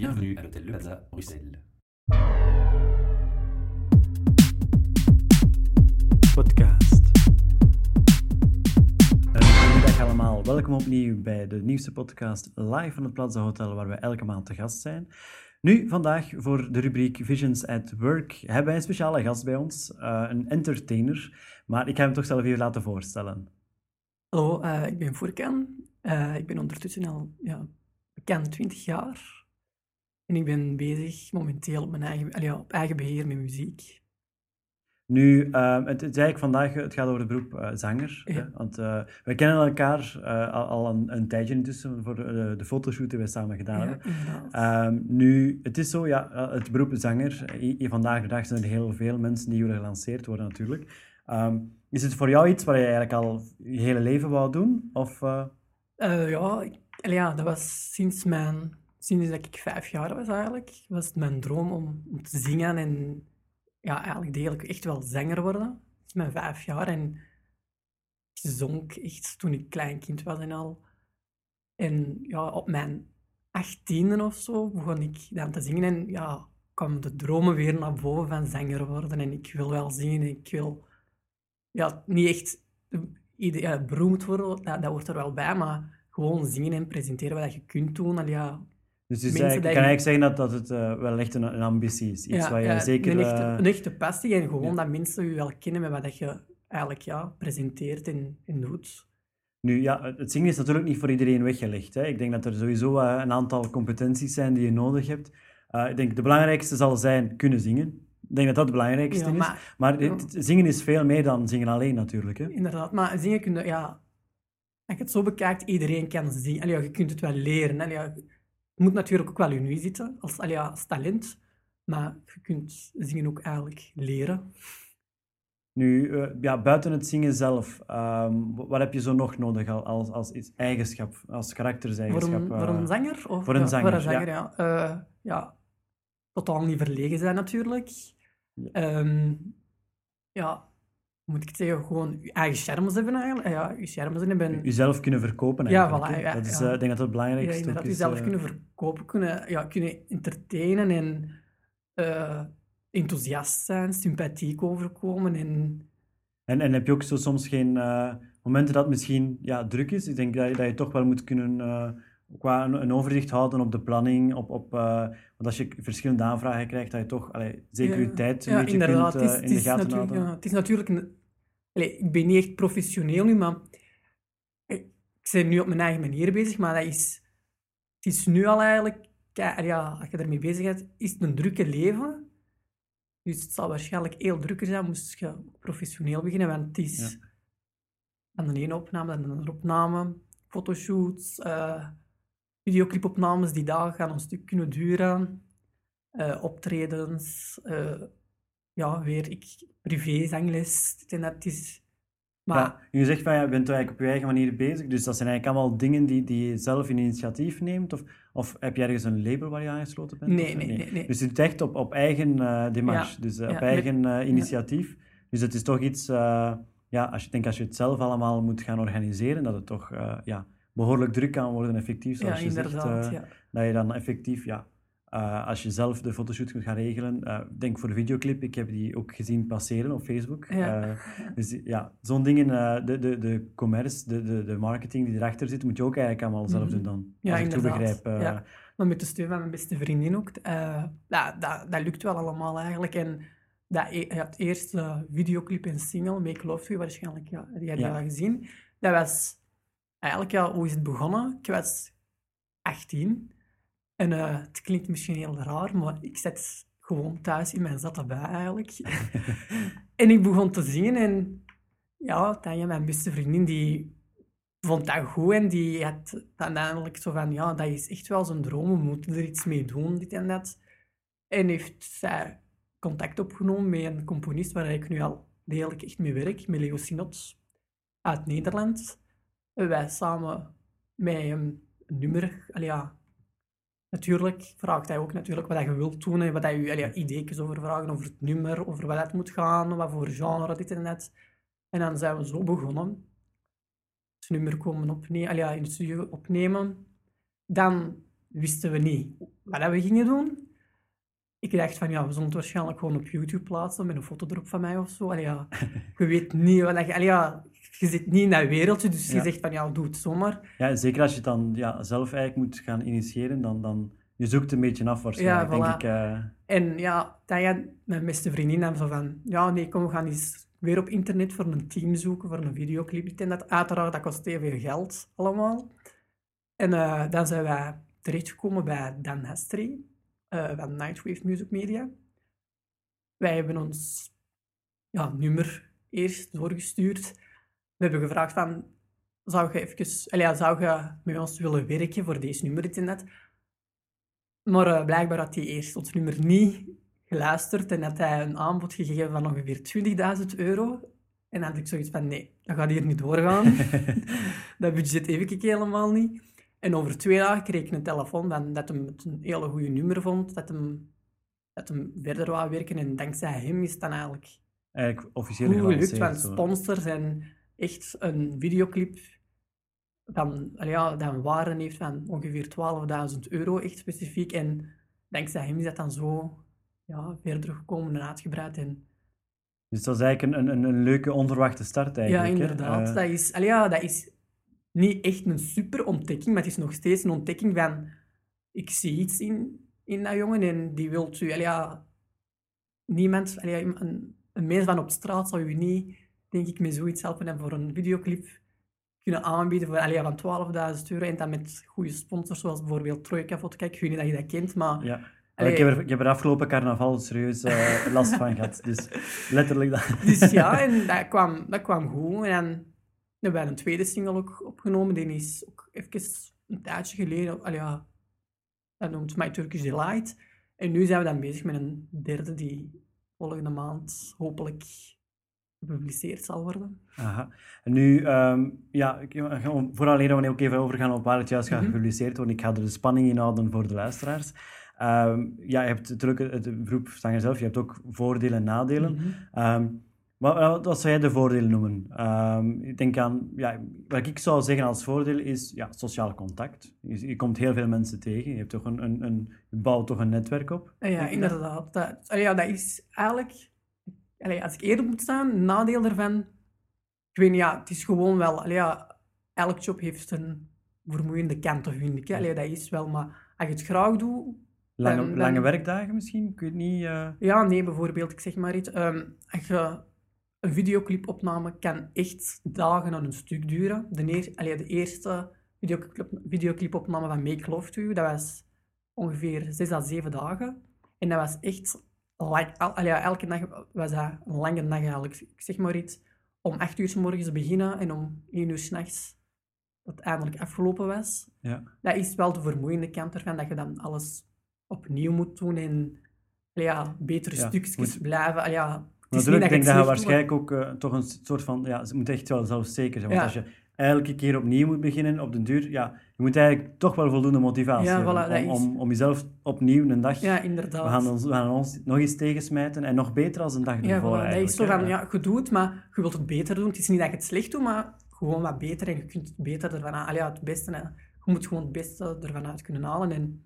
Bienvenue à l'Hôtel Plaza Bruxelles. Podcast. Goedemiddag allemaal, welkom opnieuw bij de nieuwste podcast live van het Plaza Hotel waar we elke maand te gast zijn. Nu, vandaag, voor de rubriek Visions at Work, hebben wij een speciale gast bij ons, een entertainer, maar ik ga hem toch zelf even laten voorstellen. Hallo, ik ben Furkan. Ik ben ondertussen al bekend 20 jaar en ik ben bezig momenteel op mijn eigen beheer met muziek. Nu, het zei ik vandaag, het gaat over het beroep zanger. Ja. Hè? Want we kennen elkaar al een tijdje intussen voor de fotoshoot die we samen gedaan hebben. Nu, het is zo, het beroep zanger, vandaag de dag zijn er heel veel mensen die gelanceerd worden natuurlijk. Is het voor jou iets wat je eigenlijk al je hele leven wou doen? Of, dat was sinds dat ik 5 jaar was eigenlijk, was het mijn droom om te zingen en... Ja, eigenlijk degelijk echt wel zanger worden. Dat is mijn 5 jaar en ik zong echt toen ik klein kind was en al. En ja, op mijn 18e of zo begon ik dan te zingen en ja, kwam de dromen weer naar boven van zanger worden. En ik wil wel zingen en ik wil niet echt beroemd worden, dat hoort er wel bij, maar gewoon zingen en presenteren wat je kunt doen. Dus ik kan eigenlijk zeggen dat het wel echt een ambitie is. Iets waar je zeker... Een echte passie en gewoon dat mensen je wel kennen met wat je eigenlijk presenteert en doet. Nu, het zingen is natuurlijk niet voor iedereen weggelegd. Hè. Ik denk dat er sowieso een aantal competenties zijn die je nodig hebt. Ik denk de belangrijkste zal zijn kunnen zingen. Ik denk dat dat het belangrijkste is. Maar zingen is veel meer dan zingen alleen natuurlijk. Hè. Inderdaad, maar zingen kun je... Als je het zo bekijkt, iedereen kan zingen. Je kunt het wel leren. Het moet natuurlijk ook wel in u zitten, als talent. Maar je kunt zingen ook eigenlijk leren. Nu, buiten het zingen zelf, wat heb je zo nog nodig als iets eigenschap, als karakterseigenschap? Voor een zanger? Of, voor een zanger. Totaal niet verlegen zijn natuurlijk. Moet ik zeggen, gewoon je eigen charmes hebben eigenlijk. Je charmes hebben. Jezelf kunnen verkopen eigenlijk. Voilà, dat is, ik denk dat het belangrijkste is. Dat jezelf kunnen verkopen, kunnen entertainen en enthousiast zijn, sympathiek overkomen. En heb je ook zo soms geen momenten dat het misschien druk is? Ik denk dat je toch wel moet kunnen... qua een overzicht houden op de planning, want als je verschillende aanvragen krijgt, dat je toch zeker je tijd een beetje kunt in de gaten houden. Het is natuurlijk... ik ben niet echt professioneel nu, maar ik ben nu op mijn eigen manier bezig, maar het is nu al eigenlijk... als je ermee bezig bent, is het een drukke leven. Dus het zal waarschijnlijk heel drukker zijn, moest je professioneel beginnen, want het is aan de ene opname, aan de andere opname, fotoshoots... videoclipopnames die dagen gaan een stuk kunnen duren. Optredens. Weer privé zangles. En dat is... Maar... je zegt van, je bent eigenlijk op je eigen manier bezig. Dus dat zijn eigenlijk allemaal dingen die je zelf in initiatief neemt? Of heb je ergens een label waar je aangesloten bent? Nee. Dus je doet echt op eigen démarche. Ja, dus op eigen initiatief. Ja. Dus het is toch iets... als je het zelf allemaal moet gaan organiseren, dat het toch... behoorlijk druk kan worden en effectief, zoals je zegt. Dat je dan effectief, als je zelf de fotoshoot kunt gaan regelen. Denk voor de videoclip, ik heb die ook gezien passeren op Facebook. Dus zo'n dingen, de commerce, de marketing die erachter zit, moet je ook eigenlijk allemaal zelf doen dan. Ja, als ik het goed begrijp. Maar met de steun van mijn beste vriendin ook. Dat lukt wel allemaal eigenlijk. En het eerste videoclip en single, Make Love To You, waarschijnlijk, die heb je al gezien. Dat was... Eigenlijk, hoe is het begonnen? Ik was 18. En het klinkt misschien heel raar, maar ik zat gewoon thuis in mijn zatte bui eigenlijk. En ik begon te zingen en... Tanja, mijn beste vriendin, die vond dat goed. En die had uiteindelijk zo van... dat is echt wel zo'n droom. We moeten er iets mee doen, dit en dat. En heeft zij contact opgenomen met een componist waar ik nu al redelijk echt mee werk. Met Leo Sinot uit Nederland. Wij samen met een nummer, natuurlijk vraagt hij ook natuurlijk wat je wilt doen en wat je ideeën over vragen, over het nummer, over wat het moet gaan, wat voor genre, dit en dat. En dan zijn we zo begonnen. Het nummer komen in de studio opnemen. Dan wisten we niet wat we gingen doen. Ik dacht van, ja, we zullen het waarschijnlijk gewoon op YouTube plaatsen met een foto erop van mij of zo. Allee, ja, je weet niet, allee, ja, je zit niet in dat wereldje, dus je zegt van, ja, doe het zomaar. Ja, zeker als je het dan zelf eigenlijk moet gaan initiëren, dan je zoekt een beetje af waarschijnlijk, denk ik. En ja, mijn beste vriendin nam zo van, ja, nee, kom, we gaan eens weer op internet voor een team zoeken, voor een videoclip. En dat, uiteraard, dat kost heel veel geld allemaal. En dan zijn wij terechtgekomen bij Dan Hastry. Van Nightwave Music Media. Wij hebben ons nummer eerst doorgestuurd. We hebben gevraagd van, zou je met ons willen werken voor deze nummer, dit en dat? Maar blijkbaar had hij eerst ons nummer niet geluisterd en had hij een aanbod gegeven van ongeveer €20.000. En dan had ik zoiets van, nee, dat gaat hier niet doorgaan. Dat budget heb ik helemaal niet. En over 2 dagen kreeg ik een telefoon van dat hij het een hele goede nummer vond, dat hem verder wou werken. En dankzij hem is het dan eigenlijk officieel gelukt, want sponsors en echt een videoclip van, dat een waarde heeft van ongeveer €12.000, echt specifiek. En dankzij hem is dat dan zo verder gekomen en uitgebreid. En dus dat is eigenlijk een leuke onverwachte start eigenlijk. Ja, inderdaad. Dat is niet echt een super ontdekking, maar het is nog steeds een ontdekking van... Ik zie iets in dat jongen en die wil u... Een mens van op straat zou u niet, denk ik, met zoiets helpen en voor een videoclip kunnen aanbieden voor, van €12.000. En dan met goede sponsors, zoals bijvoorbeeld Troika. Ik weet niet dat je dat kent, maar... Ja. Ik heb er afgelopen carnaval serieus last van gehad. Dus letterlijk dat. Dus ja, en dat kwam goed. En dan... We hebben een tweede single ook opgenomen. Die is ook even een tijdje geleden. Dat noemt My Turkish Delight. En nu zijn we dan bezig met een derde die volgende maand hopelijk gepubliceerd zal worden. Aha. En nu, vooraleer we ook even overgaan op waar het juist gaat gepubliceerd worden. Ik ga er de spanning in houden voor de luisteraars. Je hebt natuurlijk het beroep zanger zelf. Je hebt ook voordelen en nadelen. Maar wat zou jij de voordelen noemen? Ik denk aan... Ja, wat ik zou zeggen als voordeel is sociaal contact. Je komt heel veel mensen tegen. Je bouwt toch een netwerk op? Ja, inderdaad. Dat is eigenlijk... als ik eerlijk moet staan, een nadeel daarvan... Ik weet niet, het is gewoon wel... elk job heeft een vermoeiende kant, vind ik. Dat is wel... Maar als je het graag doet... Lange werkdagen misschien? Ik weet niet... Ja, nee, bijvoorbeeld, ik zeg maar iets. Als je... Een videoclipopname kan echt dagen aan een stuk duren. De eerste videoclipopname van Make Love To You, dat was ongeveer 6 à 7 dagen. En dat was echt... elke dag was dat een lange dag eigenlijk. Ik zeg maar iets, om 8:00 's morgens te beginnen en om 1:00 's nachts dat het eindelijk afgelopen was. Ja. Dat is wel de vermoeiende kant ervan, dat je dan alles opnieuw moet doen en betere stukjes blijven... Natuurlijk, ik denk dat je waarschijnlijk ook toch een soort van... het moet echt wel zelfzeker zijn. Want als je elke keer opnieuw moet beginnen, op den duur... je moet eigenlijk toch wel voldoende motivatie hebben om jezelf opnieuw een dag... Ja, inderdaad. We gaan ons nog eens tegensmijten en nog beter als een dag ervoor eigenlijk. Dat is zo van, je doet het, maar je wilt het beter doen. Het is niet dat je het slecht doet, maar gewoon wat beter. En je kunt het beter ervan halen. Het beste, je moet gewoon het beste ervan uit kunnen halen. En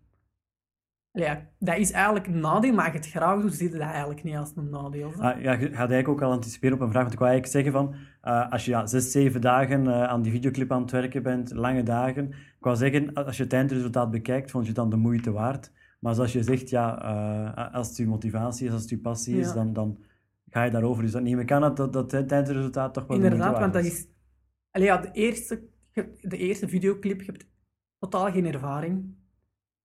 dat is eigenlijk een nadeel, maar als je het graag doet, zie je dat eigenlijk niet als een nadeel. Je gaat eigenlijk ook al anticiperen op een vraag, want ik wou eigenlijk zeggen van, als je 6, 7 dagen aan die videoclip aan het werken bent, lange dagen, ik wou zeggen, als je het eindresultaat bekijkt, vond je het dan de moeite waard. Maar zoals je zegt, als het je motivatie is, als het je passie is, dan ga je daarover. Dus dat neem ik aan dat het eindresultaat toch wel de moeite waard is. Inderdaad, want dat is... de eerste videoclip, je hebt totaal geen ervaring.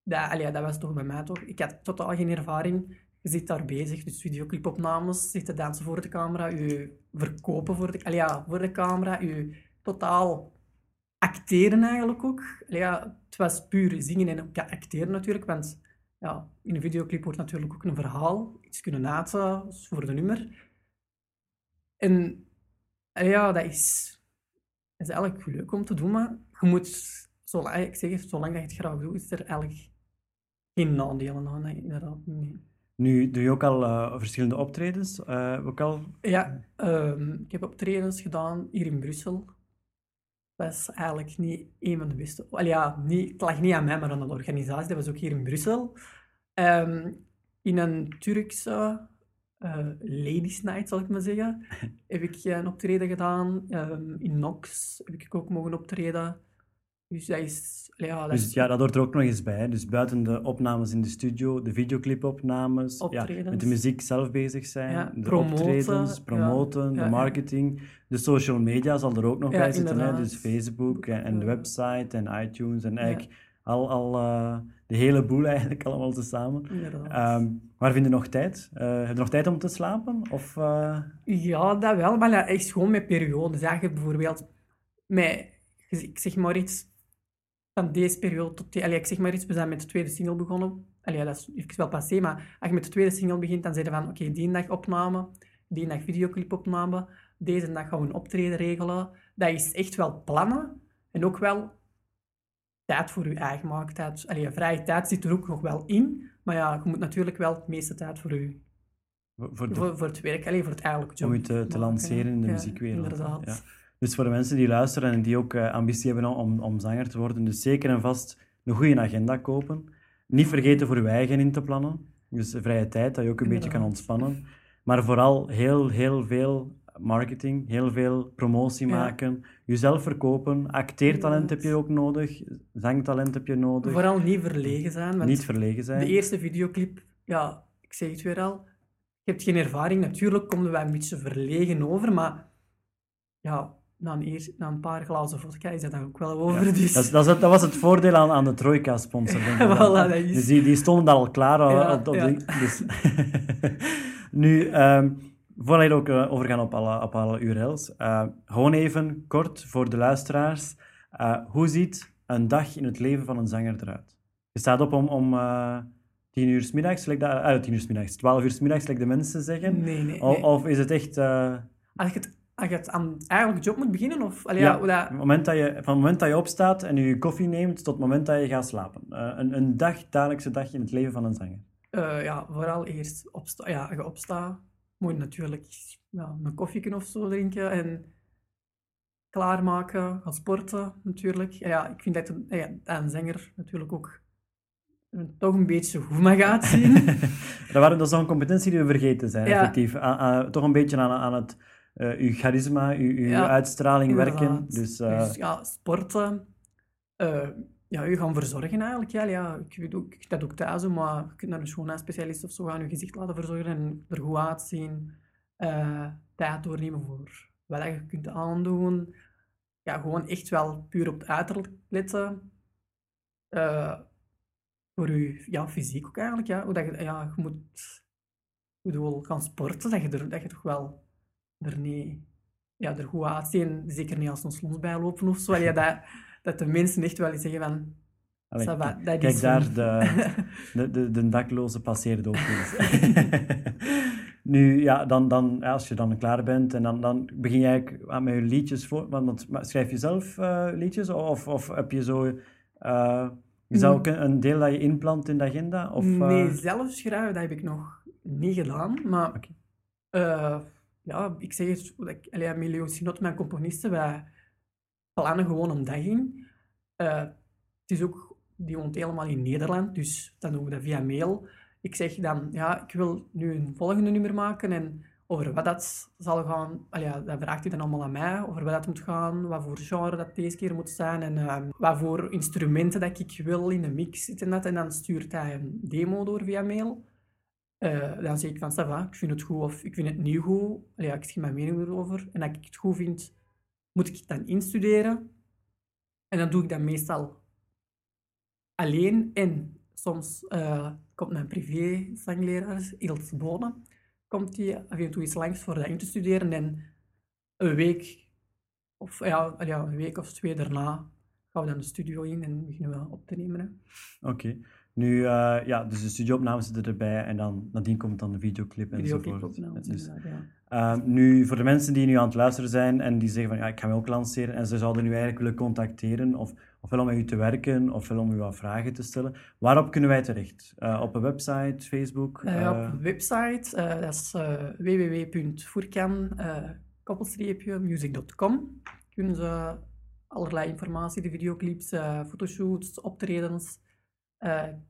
Dat was toch bij mij toch. Ik had totaal geen ervaring. Je zit daar bezig, dus videoclipopnames, zitten dansen voor de camera, je verkopen voor de camera, je totaal acteren eigenlijk ook. Het was puur zingen en acteren natuurlijk, want in een videoclip wordt natuurlijk ook een verhaal, iets kunnen naten voor de nummer. En dat is eigenlijk leuk om te doen, maar je moet... Zolang dat je het graag doet, is er eigenlijk geen nadelen aan. Inderdaad, nee. Nu doe je ook al verschillende optredens? Ik heb optredens gedaan hier in Brussel. was eigenlijk niet een van de beste. Ja, niet, het lag niet aan mij, maar aan de organisatie. Dat was ook hier in Brussel. In een Turkse ladies night, zal ik maar zeggen, heb ik een optreden gedaan. In Nox heb ik ook mogen optreden. Dus dat is... Ja, dat hoort er ook nog eens bij. Hè? Dus buiten de opnames in de studio, de videoclipopnames, met de muziek zelf bezig zijn, de promoten, de marketing. De social media zal er ook nog bij zitten. Hè? Dus Facebook en de website en iTunes en eigenlijk de hele boel eigenlijk allemaal tezamen. Maar vind je nog tijd? Heb je nog tijd om te slapen? Of, Ja, dat wel. Maar dat is gewoon met periodes. Ja, bijvoorbeeld met... Ik zeg maar iets van deze periode tot die... Ik zeg maar iets, we zijn met de tweede single begonnen. Dat is even wel passé, maar als je met de tweede single begint, dan zeggen we van, oké, die dag opname, die dag videoclipopname, deze dag gaan we een optreden regelen. Dat is echt wel plannen en ook wel tijd voor je eigen maaktijd. Vrije tijd zit er ook nog wel in, maar ja, je moet natuurlijk wel de meeste tijd voor je... Voor het werk, voor het eigenlijk job. Om je te lanceren in de muziekwereld. Inderdaad. Ja. Dus voor de mensen die luisteren en die ook ambitie hebben om zanger te worden, dus zeker en vast een goede agenda kopen. Niet vergeten voor je eigen in te plannen. Dus vrije tijd, dat je ook een beetje kan ontspannen. Maar vooral heel, heel veel marketing, heel veel promotie maken, jezelf verkopen. Acteertalent heb je ook nodig, zangtalent heb je nodig. Vooral niet verlegen zijn. Want niet verlegen zijn. De eerste videoclip, ja, ik zeg het weer al, je hebt geen ervaring. Natuurlijk komen wij een beetje verlegen over, maar ja... Na een paar glazen vodka is dat dan ook wel over. Ja, dus. Dat was het voordeel aan de Troika-sponsor. Voilà, dus die stonden daar al klaar. Dus. Nu, voordat we ook overgaan op alle URL's, gewoon even kort voor de luisteraars. Hoe ziet een dag in het leven van een zanger eruit? Je staat op om 10 uur 's middags, 12 uur 's middags, de mensen zeggen. Nee. Of is het echt... Als je het aan eigenlijk job moet beginnen? Of, van het moment dat je opstaat en je koffie neemt, tot het moment dat je gaat slapen. Een dagelijkse dag in het leven van een zanger. Vooral eerst opstaan. Ja, je opstaat. Moet je natuurlijk een koffieken of zo drinken en klaarmaken. Gaan sporten, natuurlijk. Ik vind dat een zanger natuurlijk ook toch een beetje hoe men gaat zien. Dat is nog een competentie die we vergeten zijn, effectief. Toch een beetje aan het... uw charisma, uw uitstraling werken. Dus sporten. U gaan verzorgen eigenlijk. Ik dat ook thuis, maar je kunt naar een schoonheidsspecialist of zo gaan, je gezicht laten verzorgen en er goed uitzien. Tijd doornemen voor wat je kunt aandoen. Ja, gewoon echt wel puur op het uiterlijk letten. Voor je fysiek ook eigenlijk. Je moet gaan sporten, dat je toch wel... er goed uitzien, zeker niet als een slons bijlopen of zo. Dat de mensen echt wel eens zeggen van... Kijk daar, de dakloze passeert ook eens. Nu, als je dan klaar bent, en dan begin je eigenlijk met je liedjes voor. Want schrijf je zelf liedjes? Of heb je zo... is dat ook een deel dat je inplant in de agenda? Of, Nee, zelf schrijven, dat heb ik nog niet gedaan. Maar... Okay. Ik zeg het, met Leo Sinot, mijn componisten, wij plannen gewoon een dag in. Het is ook, die woont helemaal in Nederland, dus dan doen we dat via mail. Ik zeg dan, ik wil nu een volgende nummer maken en over wat dat zal gaan, dat vraagt hij dan allemaal aan mij, over wat dat moet gaan, wat voor genre dat deze keer moet zijn en wat voor instrumenten dat ik wil in de mix zitten en dat. En dan stuurt hij een demo door via mail. Dan zeg ik van, ik vind het goed of ik vind het niet goed. Ik schrijf mijn mening erover. En als ik het goed vind, moet ik het dan instuderen. En dan doe ik dat meestal alleen. En soms komt mijn privé-zangleraar, Iels Bonen, komt die af en toe eens langs voor dat in te studeren. En een week of twee daarna gaan we dan de studio in en beginnen we op te nemen. Oké. Nu, dus de studioopnames zitten erbij en dan nadien komt dan de videoclip enzovoort. Nu, voor de mensen die nu aan het luisteren zijn en die zeggen van, ik ga mij ook lanceren en ze zouden nu eigenlijk willen contacteren, ofwel om met u te werken, ofwel om u wat vragen te stellen, waarop kunnen wij terecht? Op een website, Facebook? Op een website, dat is www.voerken-music.com. Kunnen ze allerlei informatie, de videoclips, fotoshoots, optredens,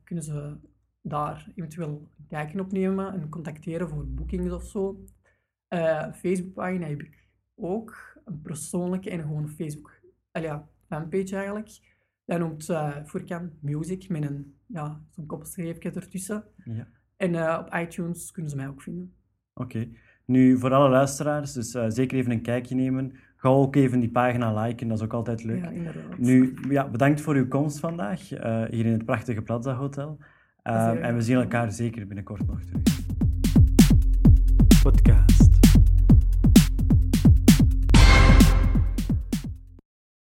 kunnen ze daar eventueel een kijkje opnemen en contacteren voor boekings of zo. Facebookpagina heb ik ook, een persoonlijke en gewoon Facebook, fanpage eigenlijk. Dat noemt Furkan Music met een, zo'n koppelstreepje ertussen. Ja. En op iTunes kunnen ze mij ook vinden. Oké. Nu, voor alle luisteraars, dus zeker even een kijkje nemen. Ga ook even die pagina liken, dat is ook altijd leuk. Ja, inderdaad. Nu, bedankt voor uw komst vandaag, hier in het prachtige Plaza Hotel. En we zien elkaar zeker binnenkort nog terug.